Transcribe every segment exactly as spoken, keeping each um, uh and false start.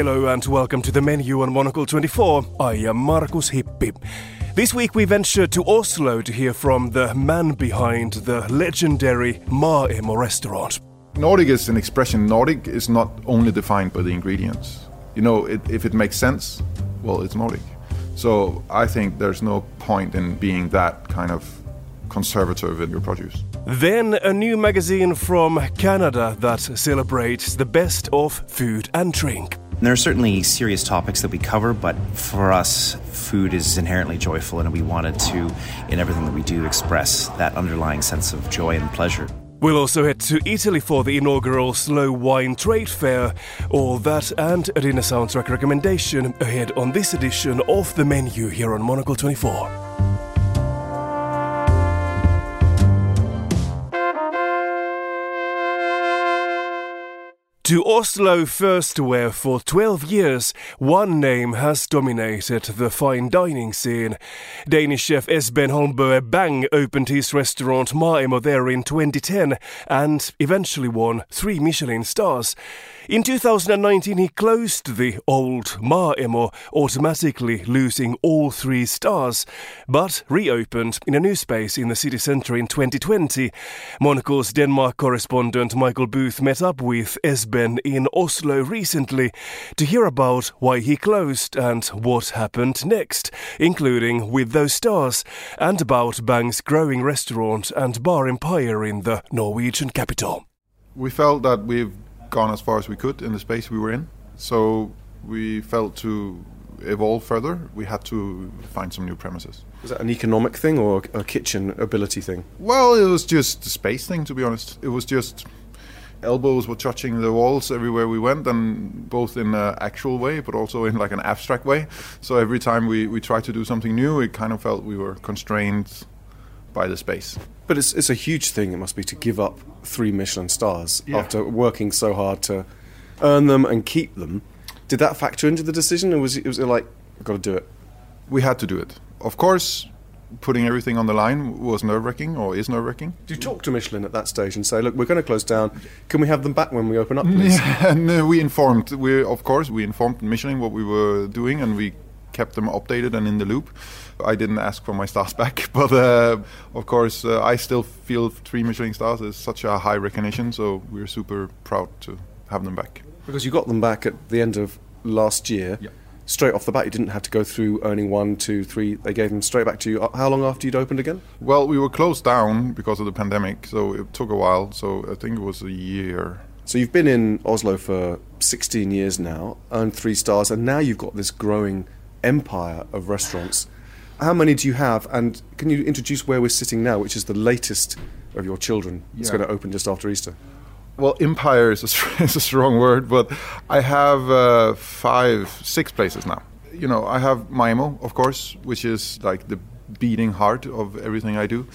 Hello and welcome to the menu on Mon Oncle twenty-four. I am Markus Hippi. This week we venture to Oslo to hear from the man behind the legendary Maaemo restaurant. Nordic is an expression. Nordic is not only defined by the ingredients. You know, it, if it makes sense, well, it's Nordic. So I think there's no point in being that kind of conservative in your produce. Then a new magazine from Canada that celebrates the best of food and drink. There are certainly serious topics that we cover, but for us, food is inherently joyful, and we wanted to, in everything that we do, express that underlying sense of joy and pleasure. We'll also head to Italy for the inaugural Slow Wine Trade Fair. All that and a dinner soundtrack recommendation ahead on this edition of The Menu here on Mon Oncle twenty-four. To Oslo first, where for twelve years one name has dominated the fine dining scene. Danish chef Esben Holmboe Bang opened his restaurant Maaemo there in twenty ten and eventually won three Michelin stars. In two thousand nineteen he closed the old Maaemo, automatically losing all three stars, but reopened in a new space in the city centre in twenty twenty. Mon Oncle's Denmark correspondent Michael Booth met up with Esben in Oslo recently to hear about why he closed and what happened next, including with those stars, and about Bang's growing restaurant and bar empire in the Norwegian capital. We felt that we've gone as far as we could in the space we were in, so we felt to evolve further, we had to find some new premises. Was that an economic thing or a kitchen ability thing? Well, it was just a space thing, to be honest. It was just... elbows were touching the walls everywhere we went, and both in an actual way but also in like an abstract way. So every time we, we tried to do something new, it kind of felt we were constrained by the space. But it's it's a huge thing, it must be, to give up three Michelin stars yeah. after working so hard to earn them and keep them. Did that factor into the decision, or was it, was it like, I've got to do it? We had to do it. Of course, putting everything on the line was nerve-wracking, or is nerve-wracking. Do you talk to Michelin at that stage and say, look, we're going to close down, can we have them back when we open up, please? And we informed, we, of course, we informed Michelin what we were doing, and we kept them updated and in the loop. I didn't ask for my stars back, but uh, of course uh, I still feel three Michelin stars is such a high recognition, so we're super proud to have them back. Because you got them back at the end of last year. Yeah. Straight off the bat, you didn't have to go through earning one, two, three. They gave them straight back to you. How long after you'd opened again? Well, we were closed down because of the pandemic, so it took a while. So I think it was a year. So you've been in Oslo for sixteen years now, earned three stars, and now you've got this growing empire of restaurants. How many do you have? And can you introduce where we're sitting now, which is the latest of your children? Yeah. It's going to open just after Easter. Well, empire is a, is a strong word, but I have uh, five, six places now. You know, I have Maaemo, of course, which is like the beating heart of everything I do.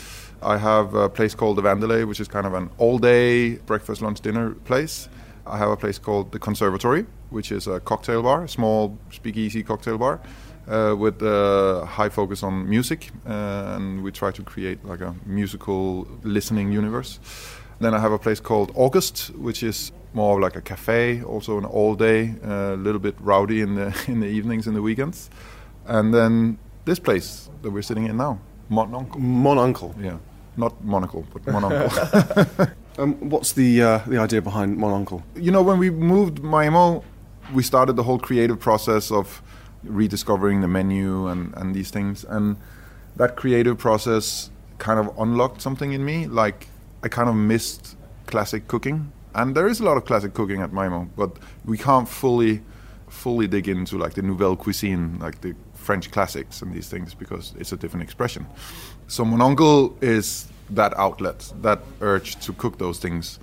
I have a place called the Vandalay, which is kind of an all-day breakfast, lunch, dinner place. I have a place called the Conservatory, which is a cocktail bar, a small speakeasy cocktail bar uh, with a high focus on music. Uh, and we try to create like a musical listening universe. Then I have a place called August, which is more like a cafe, also an all-day, a uh, little bit rowdy in the in the evenings and the weekends. And then this place that we're sitting in now, Mon Oncle. Mon Oncle. Yeah, not Monocle, but Mon Oncle. um, what's the uh, the idea behind Mon Oncle? You know, when we moved Maaemo, we started the whole creative process of rediscovering the menu and, and these things. And that creative process kind of unlocked something in me, like... I kind of missed classic cooking, and there is a lot of classic cooking at Maaemo, but we can't fully fully dig into like the nouvelle cuisine, like the French classics and these things, because it's a different expression. So Mon Oncle is that outlet, that urge to cook those things.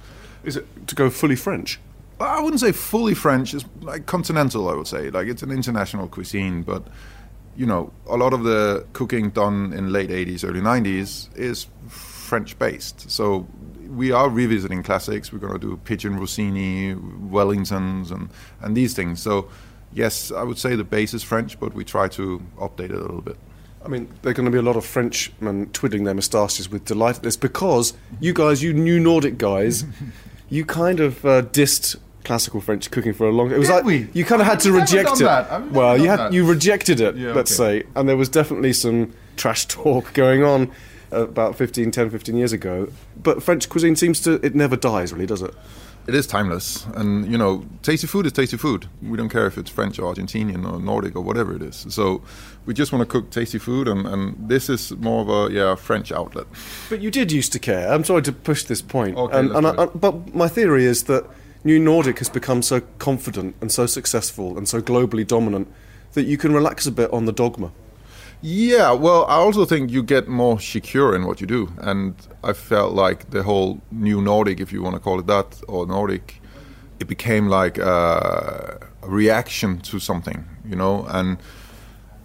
Is it to go fully French? I wouldn't say fully French, it's like continental, I would say. Like it's an international cuisine, but you know, a lot of the cooking done in late eighties, early nineties is French-based. So we are revisiting classics. We're going to do Pigeon Rossini, Wellingtons, and, and these things. So, yes, I would say the base is French, but we try to update it a little bit. I mean, there are going to be a lot of Frenchmen twiddling their moustaches with delight at this, because you guys, you new Nordic guys, you kind of uh, dissed classical French cooking for a long time. It was Did like we? you kind of had to reject it. Well, you had that. you rejected it, yeah, let's okay. say, and there was definitely some trash talk going on about fifteen, ten, fifteen years ago. But French cuisine seems to, it never dies really, does it? It is timeless, and you know, tasty food is tasty food. We don't care if it's French or Argentinian or Nordic or whatever it is. So we just want to cook tasty food, and, and this is more of a yeah French outlet. But you did used to care. I'm sorry to push this point. Okay, and, and I, I, but my theory is that New Nordic has become so confident and so successful and so globally dominant that you can relax a bit on the dogma. Yeah, well, I also think you get more secure in what you do. And I felt like the whole New Nordic, if you want to call it that, or Nordic, it became like a reaction to something, you know? And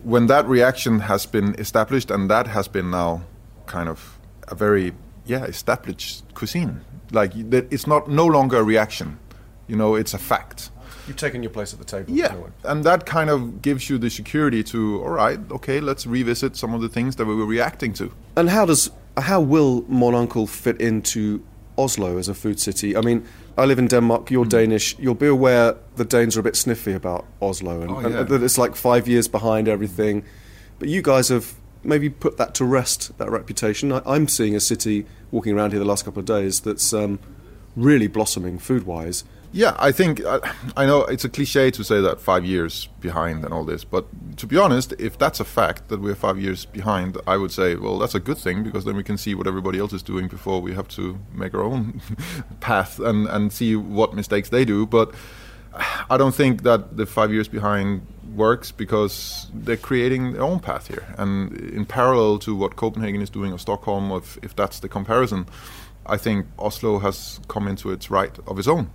when that reaction has been established, and that has been now kind of a very, yeah, established cuisine. Like, it's not no longer a reaction, you know, it's a fact. You've taken your place at the table. Yeah, and that kind of gives you the security to, all right, okay, let's revisit some of the things that we were reacting to. And how does, how will Mon Oncle fit into Oslo as a food city? I mean, I live in Denmark, you're mm. Danish, you'll be aware the Danes are a bit sniffy about Oslo, and, oh, yeah. and that it's like five years behind everything. But you guys have maybe put that to rest, that reputation. I, I'm seeing a city walking around here the last couple of days that's um, really blossoming food-wise. Yeah, I think, I, I know it's a cliche to say that five years behind and all this, but to be honest, if that's a fact that we're five years behind, I would say, well, that's a good thing, because then we can see what everybody else is doing before we have to make our own path and, and see what mistakes they do. But I don't think that the five years behind works, because they're creating their own path here. And in parallel to what Copenhagen is doing or Stockholm, if, if that's the comparison, I think Oslo has come into its right of its own.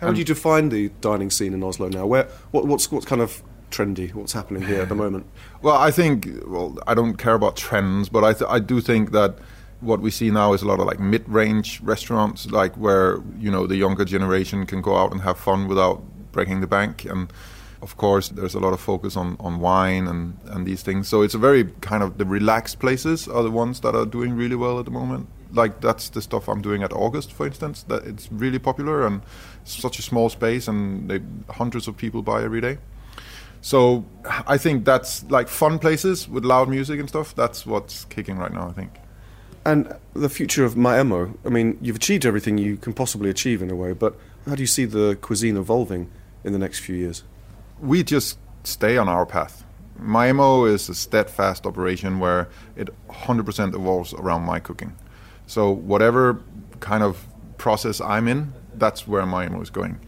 How and do you define the dining scene in Oslo now? Where what, what's what's kind of trendy? What's happening here at the moment? Well, I think well, I don't care about trends, but I th- I do think that what we see now is a lot of like mid-range restaurants, like where you know the younger generation can go out and have fun without breaking the bank. And of course, there's a lot of focus on, on wine and, and these things. So it's a very kind of the relaxed places are the ones that are doing really well at the moment. Like, that's the stuff I'm doing at August, for instance, that it's really popular and such a small space, and they, hundreds of people buy every day. So I think that's, like, fun places with loud music and stuff. That's what's kicking right now, I think. And the future of Maaemo, I mean, you've achieved everything you can possibly achieve in a way, but how do you see the cuisine evolving in the next few years? We just stay on our path. Maaemo is a steadfast operation where it one hundred percent evolves around my cooking. So whatever kind of process I'm in, that's where Maaemo is going.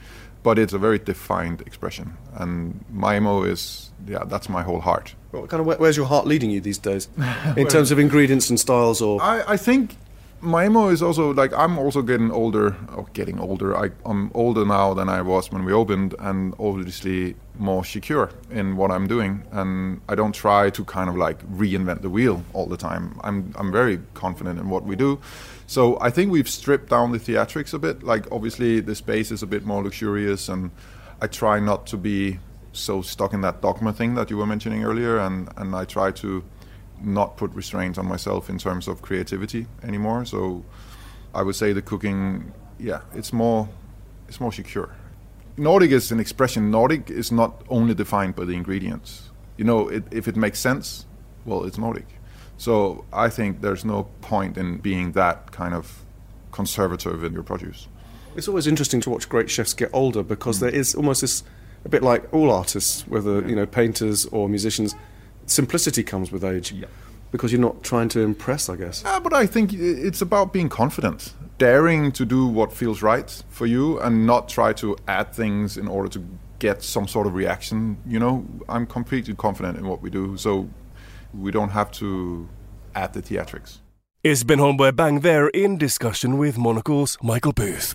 But it's a very defined expression. And Maaemo is, yeah, that's my whole heart. Well, kind of where's your heart leading you these days in terms of ingredients and styles? Or I, I think Maaemo is also, like, I'm also getting older, or getting older. I, I'm older now than I was when we opened, and obviously more secure in what I'm doing. And I don't try to kind of like reinvent the wheel all the time. I'm I'm very confident in what we do. So I think we've stripped down the theatrics a bit. Like, obviously the space is a bit more luxurious, and I try not to be so stuck in that dogma thing that you were mentioning earlier. And, and I try to not put restraints on myself in terms of creativity anymore. So I would say the cooking, yeah, it's more it's more secure. Nordic is an expression. Nordic is not only defined by the ingredients. You know, it, if it makes sense, well, it's Nordic. So I think there's no point in being that kind of conservative in your produce. It's always interesting to watch great chefs get older, because mm. there is almost this, a bit like all artists, whether, yeah. you know, painters or musicians, simplicity comes with age. Yeah. Because you're not trying to impress, I guess. Yeah, but I think it's about being confident, daring to do what feels right for you, and not try to add things in order to get some sort of reaction. You know, I'm completely confident in what we do, so we don't have to add the theatrics. Esben Holmboe Bang there in discussion with Mon Oncle's Michael Booth.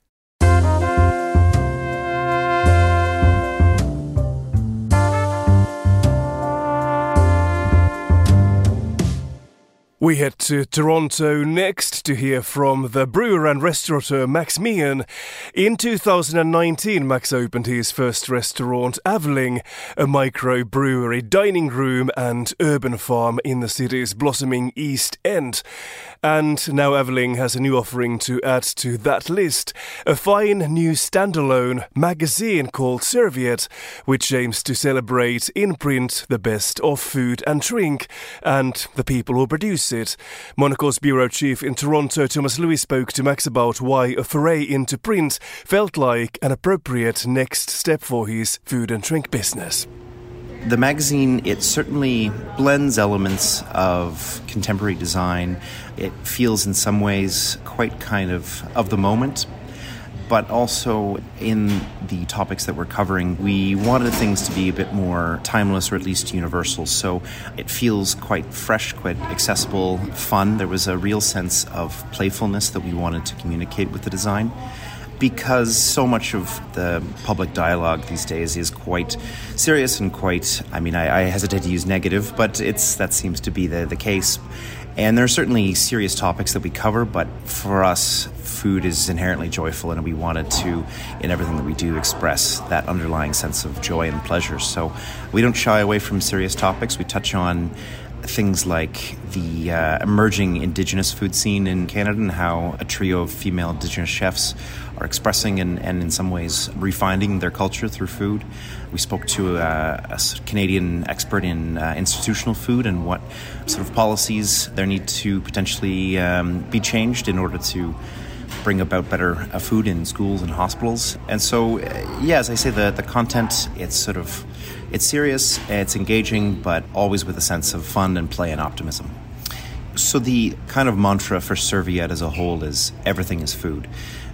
We head to Toronto next to hear from the brewer and restaurateur Max Meehan. In two thousand nineteen, Max opened his first restaurant, Avling, a microbrewery, dining room and urban farm in the city's blossoming East End. And now Avling has a new offering to add to that list, a fine new standalone magazine called Serviette, which aims to celebrate in print the best of food and drink and the people who produce it. Monaco's bureau chief in Toronto, Thomas Louis, spoke to Max about why a foray into print felt like an appropriate next step for his food and drink business. The magazine, it certainly blends elements of contemporary design. It feels in some ways quite kind of of the moment, but also in the topics that we're covering, we wanted things to be a bit more timeless or at least universal. So it feels quite fresh, quite accessible, fun. There was a real sense of playfulness that we wanted to communicate with the design, because so much of the public dialogue these days is quite serious and quite, I mean, I, I hesitate to use negative, but it's that seems to be the, the case. And there are certainly serious topics that we cover, but for us, food is inherently joyful, and we wanted to, in everything that we do, express that underlying sense of joy and pleasure. So we don't shy away from serious topics. We touch on things like the uh, emerging indigenous food scene in Canada and how a trio of female indigenous chefs are expressing and, and in some ways refining their culture through food. We spoke to a, a Canadian expert in uh, institutional food and what sort of policies there need to potentially um, be changed in order to bring about better uh, food in schools and hospitals. And so, uh, yeah, as I say, the, the content, it's sort of, it's serious, it's engaging, but always with a sense of fun and play and optimism. So the kind of mantra for Serviette as a whole is everything is food.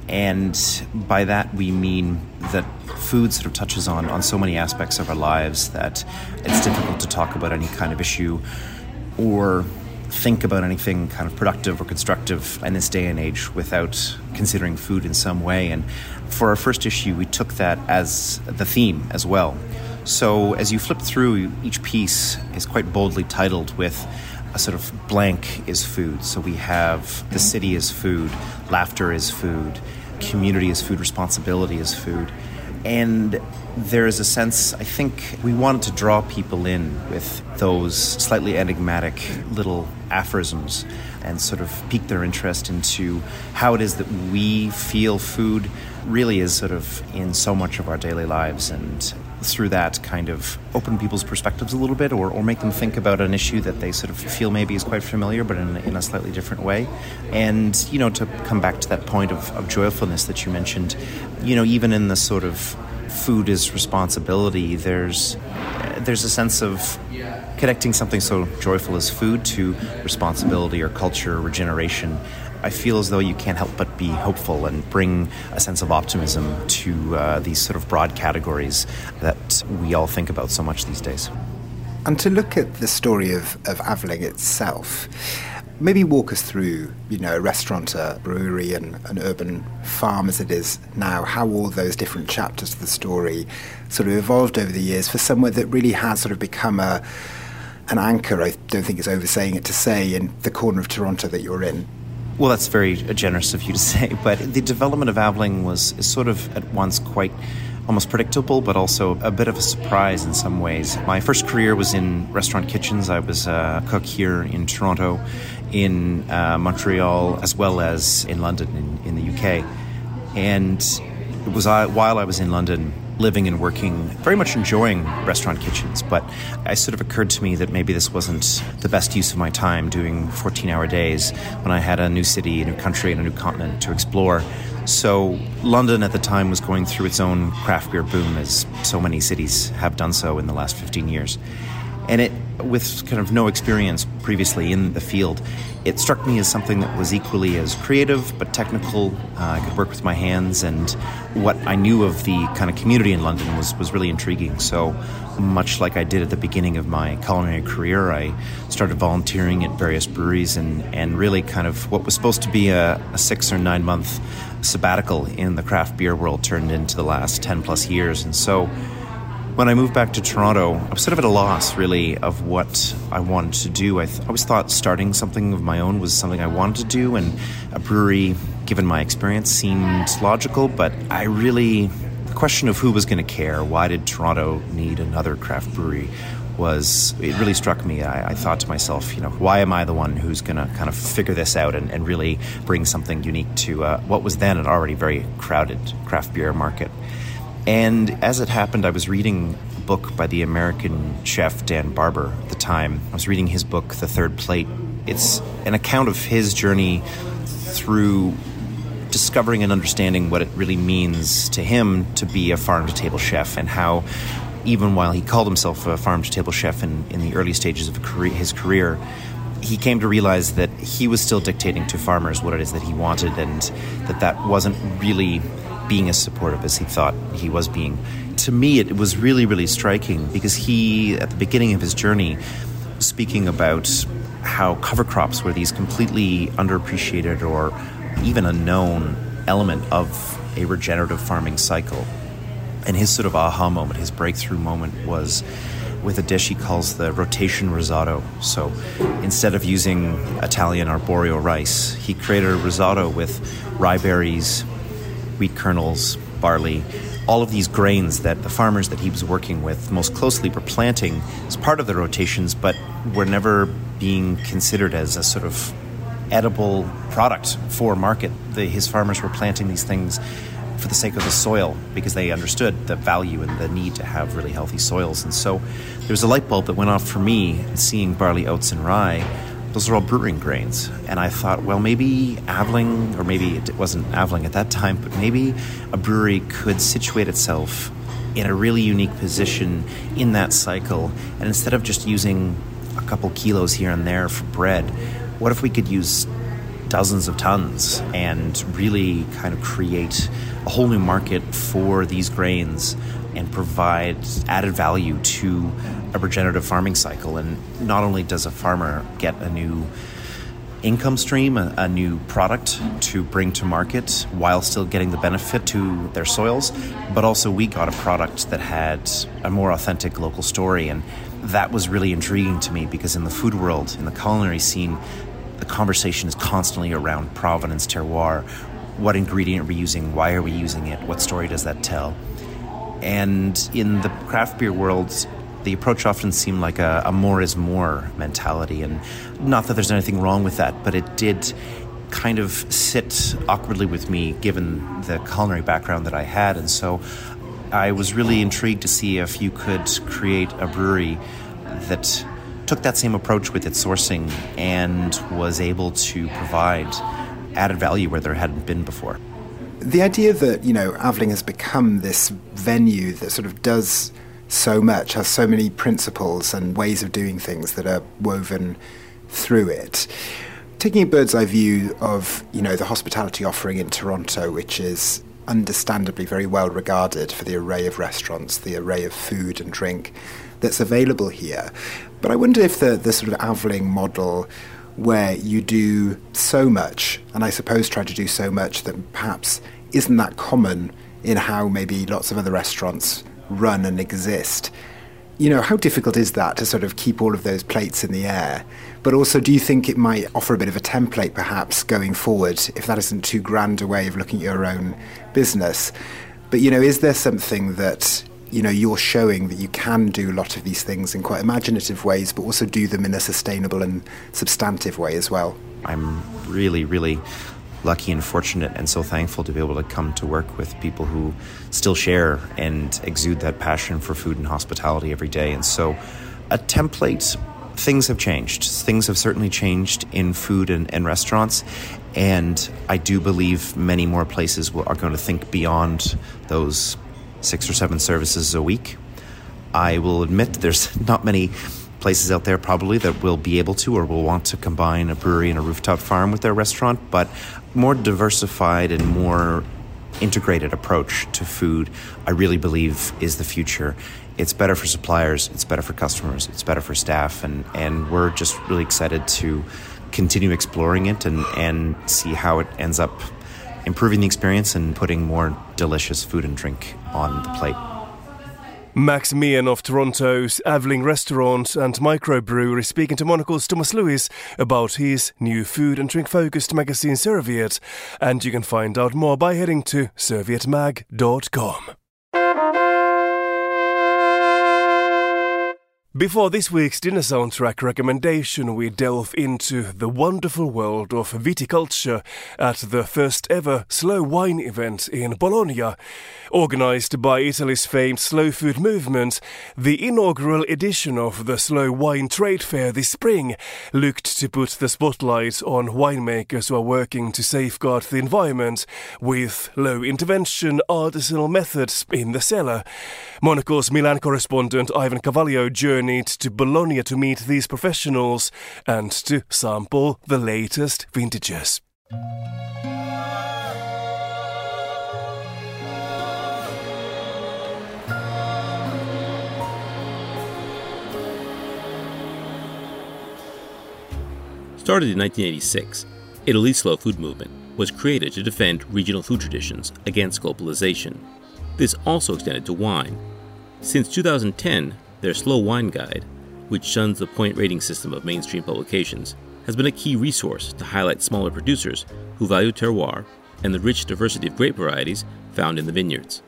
And by that we mean that food sort of touches on, on so many aspects of our lives that it's difficult to talk about any kind of issue or think about anything kind of productive or constructive in this day and age without considering food in some way. And for our first issue, we took that as the theme as well. So as you flip through, each piece is quite boldly titled with a sort of blank is food. So we have the city is food, laughter is food, community is food, responsibility is food. And there is a sense, I think, we wanted to draw people in with those slightly enigmatic little aphorisms and sort of pique their interest into how it is that we feel food really is sort of in so much of our daily lives, and through that kind of open people's perspectives a little bit or, or make them think about an issue that they sort of feel maybe is quite familiar but in, in a slightly different way. And, you know, to come back to that point of, of joyfulness that you mentioned, you know, even in the sort of food is responsibility, there's uh, there's a sense of connecting something so joyful as food to responsibility or culture or regeneration. I feel as though you can't help but be hopeful and bring a sense of optimism to uh, these sort of broad categories that we all think about so much these days. And to look at the story of, of Avling itself, maybe walk us through, you know, a restaurant, a brewery and an urban farm as it is now, how all those different chapters of the story sort of evolved over the years for somewhere that really has sort of become a an anchor, I don't think it's oversaying it to say, in the corner of Toronto that you're in. Well, that's very generous of you to say, but the development of Avling was is sort of at once quite almost predictable, but also a bit of a surprise in some ways. My first career was in restaurant kitchens. I was a cook here in Toronto, in uh, Montreal, as well as in London, in, in the U K. And it was I, while I was in London, living and working, very much enjoying restaurant kitchens, but it sort of occurred to me that maybe this wasn't the best use of my time doing fourteen-hour days when I had a new city, a new country, and a new continent to explore. So London at the time was going through its own craft beer boom, as so many cities have done so in the last fifteen years. And it, with kind of no experience previously in the field, it struck me as something that was equally as creative but technical. Uh, I could work with my hands, and what I knew of the kind of community in London was, was really intriguing. So much like I did at the beginning of my culinary career, I started volunteering at various breweries and, and really kind of what was supposed to be a, a six or nine month sabbatical in the craft beer world turned into the last ten plus years. And so when I moved back to Toronto, I was sort of at a loss, really, of what I wanted to do. I, th- I always thought starting something of my own was something I wanted to do, and a brewery, given my experience, seemed logical, but I really... The question of who was going to care, why did Toronto need another craft brewery, was, it really struck me. I, I thought to myself, you know, why am I the one who's going to kind of figure this out and, and really bring something unique to uh, what was then an already very crowded craft beer market? And as it happened, I was reading a book by the American chef Dan Barber at the time. I was reading his book, The Third Plate. It's an account of his journey through discovering and understanding what it really means to him to be a farm-to-table chef, and how even while he called himself a farm-to-table chef in, in the early stages of his career, he came to realize that he was still dictating to farmers what it is that he wanted, and that that wasn't really being as supportive as he thought he was being. To me, it was really, really striking, because he, at the beginning of his journey, was speaking about how cover crops were these completely underappreciated or even unknown element of a regenerative farming cycle. And his sort of aha moment, his breakthrough moment, was with a dish he calls the rotation risotto. So instead of using Italian arboreal rice, he created a risotto with rye berries, wheat kernels, barley, all of these grains that the farmers that he was working with most closely were planting as part of the rotations, but were never being considered as a sort of edible product for market. The, his farmers were planting these things for the sake of the soil, because they understood the value and the need to have really healthy soils. And so there was a light bulb that went off for me, seeing barley, oats, and rye. Those are all brewing grains. And I thought, well, maybe Avling, or maybe it wasn't Avling at that time, but maybe a brewery could situate itself in a really unique position in that cycle. And instead of just using a couple kilos here and there for bread, what if we could use dozens of tons and really kind of create a whole new market for these grains and provide added value to a regenerative farming cycle? And not only does a farmer get a new income stream, a, a new product to bring to market while still getting the benefit to their soils, but also we got a product that had a more authentic local story. And that was really intriguing to me, because in the food world, in the culinary scene, the conversation is constantly around provenance, terroir. What ingredient are we using? Why are we using it? What story does that tell? And in the craft beer world, the approach often seemed like a, a more is more mentality. And not that there's anything wrong with that, but it did kind of sit awkwardly with me, given the culinary background that I had. And so I was really intrigued to see if you could create a brewery that took that same approach with its sourcing and was able to provide added value where there hadn't been before. The idea that, you know, Avling has become this venue that sort of does so much, has so many principles and ways of doing things that are woven through it. Taking a bird's eye view of, you know, the hospitality offering in Toronto, which is understandably very well regarded for the array of restaurants, the array of food and drink that's available here. But I wonder if the, the sort of Avling model, where you do so much, and I suppose try to do so much that perhaps isn't that common in how maybe lots of other restaurants run and exist, you know, how difficult is that to sort of keep all of those plates in the air? But also, do you think it might offer a bit of a template, perhaps, going forward, if that isn't too grand a way of looking at your own business? But, you know, is there something that, you know, you're showing that you can do a lot of these things in quite imaginative ways, but also do them in a sustainable and substantive way as well? I'm really, really lucky and fortunate, and so thankful to be able to come to work with people who still share and exude that passion for food and hospitality every day. And so a template, things have changed. Things have certainly changed in food and, and restaurants. And I do believe many more places will, are going to think beyond those six or seven services a week. I will admit there's not many places out there probably that will be able to or will want to combine a brewery and a rooftop farm with their restaurant, but more diversified and more integrated approach to food, I really believe, is the future. It's better for suppliers, it's better for customers, it's better for staff, and, and we're just really excited to continue exploring it and, and see how it ends up improving the experience and putting more delicious food and drink on the plate. Max Meehan of Toronto's Avling Restaurant and Microbrewery speaking to Monocle's Thomas Lewis about his new food and drink-focused magazine Serviette, and you can find out more by heading to serviette mag dot com. Before this week's dinner soundtrack recommendation, we delve into the wonderful world of viticulture at the first ever slow wine event in Bologna. Organised by Italy's famed slow food movement, the inaugural edition of the Slow Wine Trade Fair this spring looked to put the spotlight on winemakers who are working to safeguard the environment with low-intervention artisanal methods in the cellar. Monocle's Milan correspondent Ivan Cavaglio journeyed to Bologna to meet these professionals and to sample the latest vintages. Started in nineteen eighty-six, Italy's slow food movement was created to defend regional food traditions against globalization. This also extended to wine. Since two thousand ten, their Slow Wine Guide, which shuns the point rating system of mainstream publications, has been a key resource to highlight smaller producers who value terroir and the rich diversity of grape varieties found in the vineyards.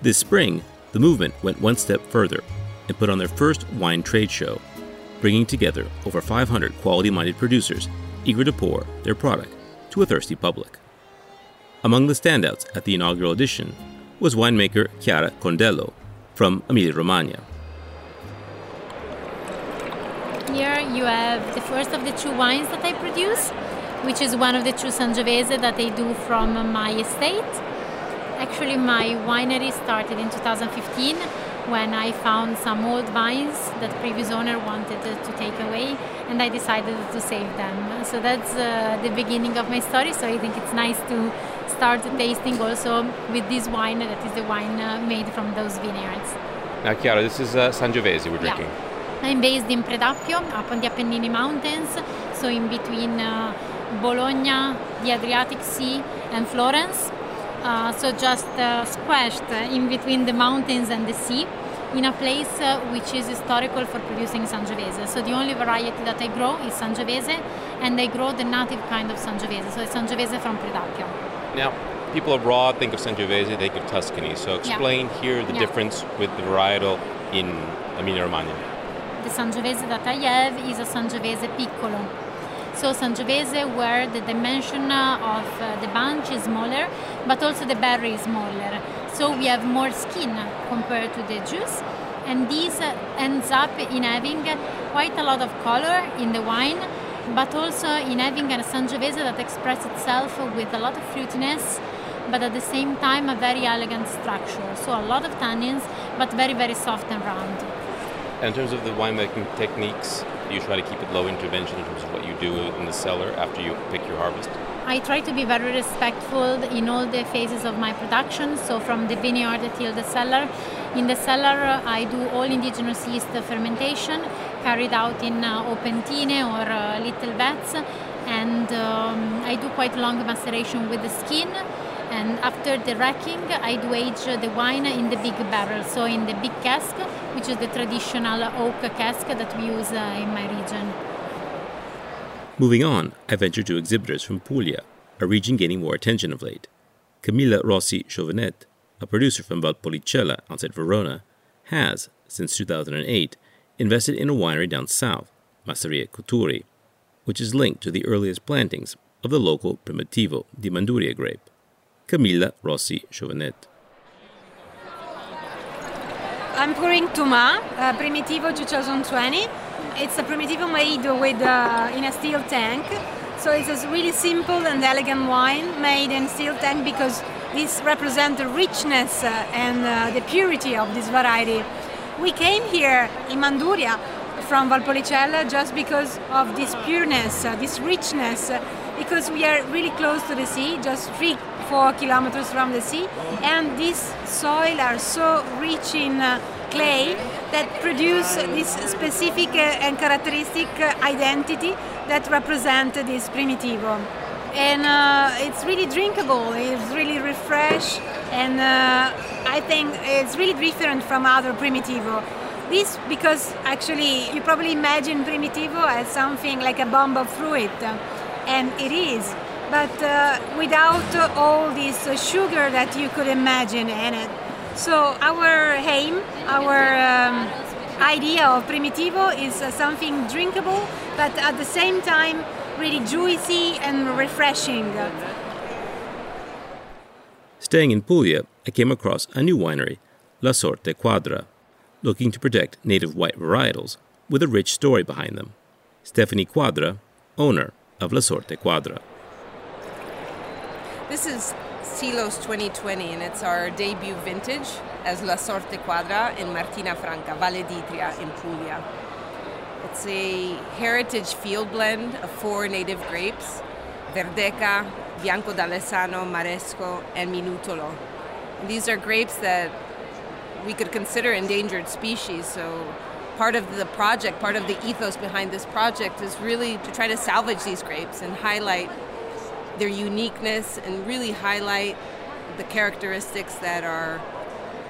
This spring, the movement went one step further and put on their first wine trade show, bringing together over five hundred quality-minded producers eager to pour their product to a thirsty public. Among the standouts at the inaugural edition was winemaker Chiara Condello from Emilia-Romagna. Here you have the first of the two wines that I produce, which is one of the two Sangiovese that I do from my estate. Actually, my winery started in two thousand fifteen when I found some old vines that the previous owner wanted to take away, and I decided to save them. So that's uh, the beginning of my story, so I think it's nice to start tasting also with this wine that is the wine uh, made from those vineyards. Now, Chiara, this is uh, Sangiovese we're drinking. Yeah. I'm based in Predappio, up on the Apennine Mountains, so in between uh, Bologna, the Adriatic Sea and Florence. Uh, so just uh, squashed in between the mountains and the sea, in a place uh, which is historical for producing Sangiovese. So the only variety that I grow is Sangiovese, and I grow the native kind of Sangiovese, so it's Sangiovese from Predappio. Now, people abroad think of Sangiovese, they think of Tuscany. So explain yeah. here the yeah. difference with the varietal in Emilia-Romagna. The Sangiovese that I have is a Sangiovese piccolo. So Sangiovese where the dimension of the bunch is smaller, but also the berry is smaller. So we have more skin compared to the juice. And this ends up in having quite a lot of color in the wine, but also in having a Sangiovese that expresses itself with a lot of fruitiness, but at the same time a very elegant structure. So a lot of tannins, but very, very soft and round. And in terms of the winemaking techniques, you try to keep it low intervention in terms of what you do in the cellar after you pick your harvest? I try to be very respectful in all the phases of my production, so from the vineyard till the cellar. In the cellar, I do all indigenous yeast fermentation, carried out in uh, open tine or uh, little vats, and um, I do quite long maceration with the skin. And after the racking, I do age the wine in the big barrel, so in the big cask, which is the traditional oak cask that we use uh, in my region. Moving on, I venture to exhibitors from Puglia, a region gaining more attention of late. Camilla Rossi-Chovenet, a producer from Valpolicella outside Verona, has, since two thousand eight, invested in a winery down south, Masseria Couturi, which is linked to the earliest plantings of the local Primitivo di Manduria grape. Camilla Rossi-Chovenet. I'm pouring Tumà, uh, Primitivo twenty twenty. It's a Primitivo made with uh, in a steel tank. So it's a really simple and elegant wine made in steel tank because this represents the richness uh, and uh, the purity of this variety. We came here in Manduria from Valpolicella just because of this pureness, uh, this richness, uh, because we are really close to the sea, just three four kilometers from the sea, and these soil are so rich in uh, clay that produce this specific uh, and characteristic uh, identity that represent this Primitivo. And uh, it's really drinkable, it's really refreshed, and uh, I think it's really different from other Primitivo. This because actually you probably imagine Primitivo as something like a bomb of fruit, and it is, but uh, without all this sugar that you could imagine in it. So our aim, our um, idea of Primitivo is uh, something drinkable, but at the same time really juicy and refreshing. Staying in Puglia, I came across a new winery, La Sorte Quadra, looking to protect native white varietals with a rich story behind them. Stephanie Quadra, owner of La Sorte Quadra. This is Silos twenty twenty, and it's our debut vintage as La Sorte Quadra in Martina Franca, Valle d'Itria in Puglia. It's a heritage field blend of four native grapes, Verdeca, Bianco D'Alessano, Maresco, and Minutolo. And these are grapes that we could consider endangered species, so part of the project, part of the ethos behind this project is really to try to salvage these grapes and highlight their uniqueness and really highlight the characteristics that are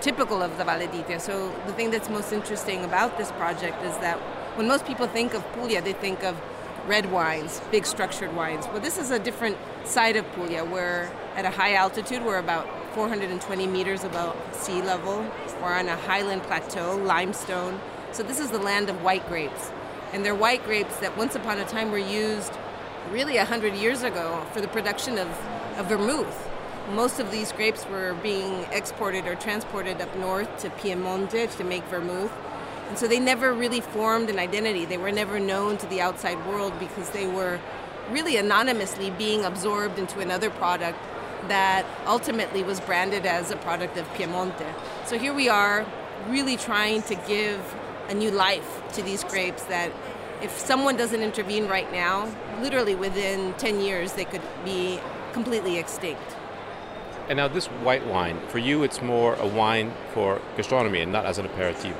typical of the Valle d'Itria. So the thing that's most interesting about this project is that when most people think of Puglia, they think of red wines, big structured wines. Well, this is a different side of Puglia. We're at a high altitude. We're about four hundred twenty meters above sea level. We're on a highland plateau, limestone. So this is the land of white grapes. And they're white grapes that once upon a time were used really one hundred years ago for the production of, of vermouth. Most of these grapes were being exported or transported up north to Piemonte to make vermouth. And so they never really formed an identity. They were never known to the outside world because they were really anonymously being absorbed into another product that ultimately was branded as a product of Piemonte. So here we are really trying to give a new life to these grapes that if someone doesn't intervene right now, literally within ten years, they could be completely extinct. And now this white wine, for you, it's more a wine for gastronomy and not as an aperitivo.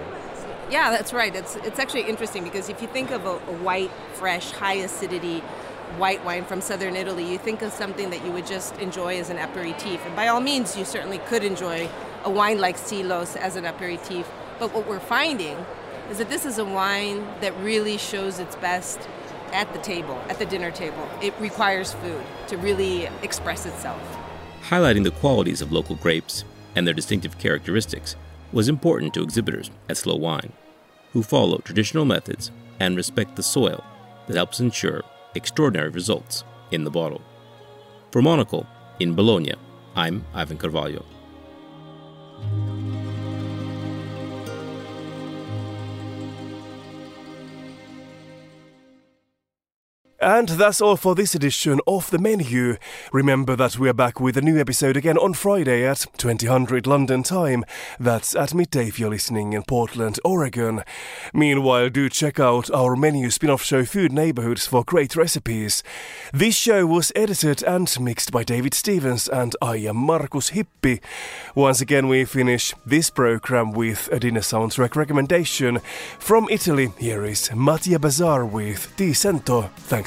Yeah, that's right. It's it's actually interesting because if you think of a, a white, fresh, high acidity white wine from southern Italy, you think of something that you would just enjoy as an aperitif. And by all means, you certainly could enjoy a wine like Silos as an aperitif. But what we're finding is that this is a wine that really shows its best at the table, at the dinner table. It requires food to really express itself. Highlighting the qualities of local grapes and their distinctive characteristics was important to exhibitors at Slow Wine, who follow traditional methods and respect the soil that helps ensure extraordinary results in the bottle. For Mon Oncle, in Bologna, I'm Ivan Carvalho. And that's all for this edition of The Menu. Remember that we are back with a new episode again on Friday at twenty hundred London time. That's at midday if you're listening in Portland, Oregon. Meanwhile, do check out our Menu spin-off show Food Neighborhoods for great recipes. This show was edited and mixed by David Stevens, and I am Markus Hippi. Once again, we finish this program with a dinner soundtrack recommendation. From Italy, here is Mattia Bazar with Di Cento. Thanks